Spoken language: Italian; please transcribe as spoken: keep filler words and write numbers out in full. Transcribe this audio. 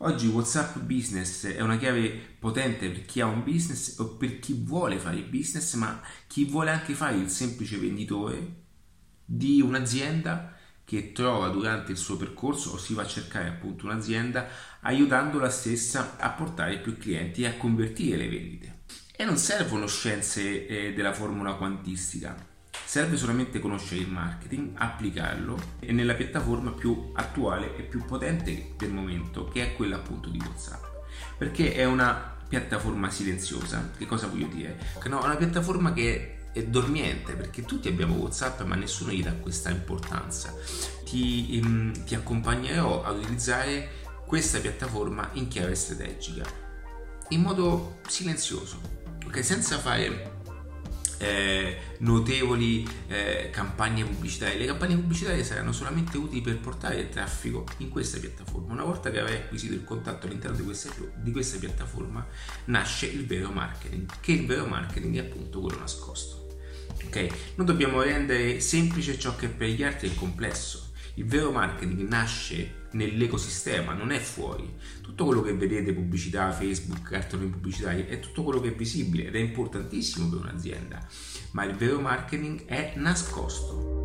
Oggi WhatsApp Business è una chiave potente per chi ha un business o per chi vuole fare business, ma chi vuole anche fare il semplice venditore di un'azienda che trova durante il suo percorso o si va a cercare appunto un'azienda, aiutando la stessa a portare più clienti e a convertire le vendite. E non servono scienze eh, della formula quantistica, serve solamente conoscere il marketing, applicarlo e nella piattaforma più attuale e più potente per il momento, che è quella appunto di WhatsApp, perché è una piattaforma silenziosa. Che cosa voglio dire? No, è una piattaforma che è dormiente, perché tutti abbiamo WhatsApp ma nessuno gli dà questa importanza. Ti, ehm, ti accompagnerò ad utilizzare questa piattaforma in chiave strategica, in modo silenzioso, ok? Senza fare eh, notevoli eh, campagne pubblicitarie. Le campagne pubblicitarie saranno solamente utili per portare il traffico in questa piattaforma. Una volta che avrai acquisito il contatto all'interno di questa, di questa piattaforma, nasce il vero marketing, che il vero marketing è appunto quello nascosto. Ok, noi dobbiamo rendere semplice ciò che per gli altri è complesso. Il vero marketing nasce nell'ecosistema, non è fuori. Tutto quello che vedete, pubblicità, Facebook, cartoni pubblicitari, è tutto quello che è visibile ed è importantissimo per un'azienda, ma il vero marketing è nascosto.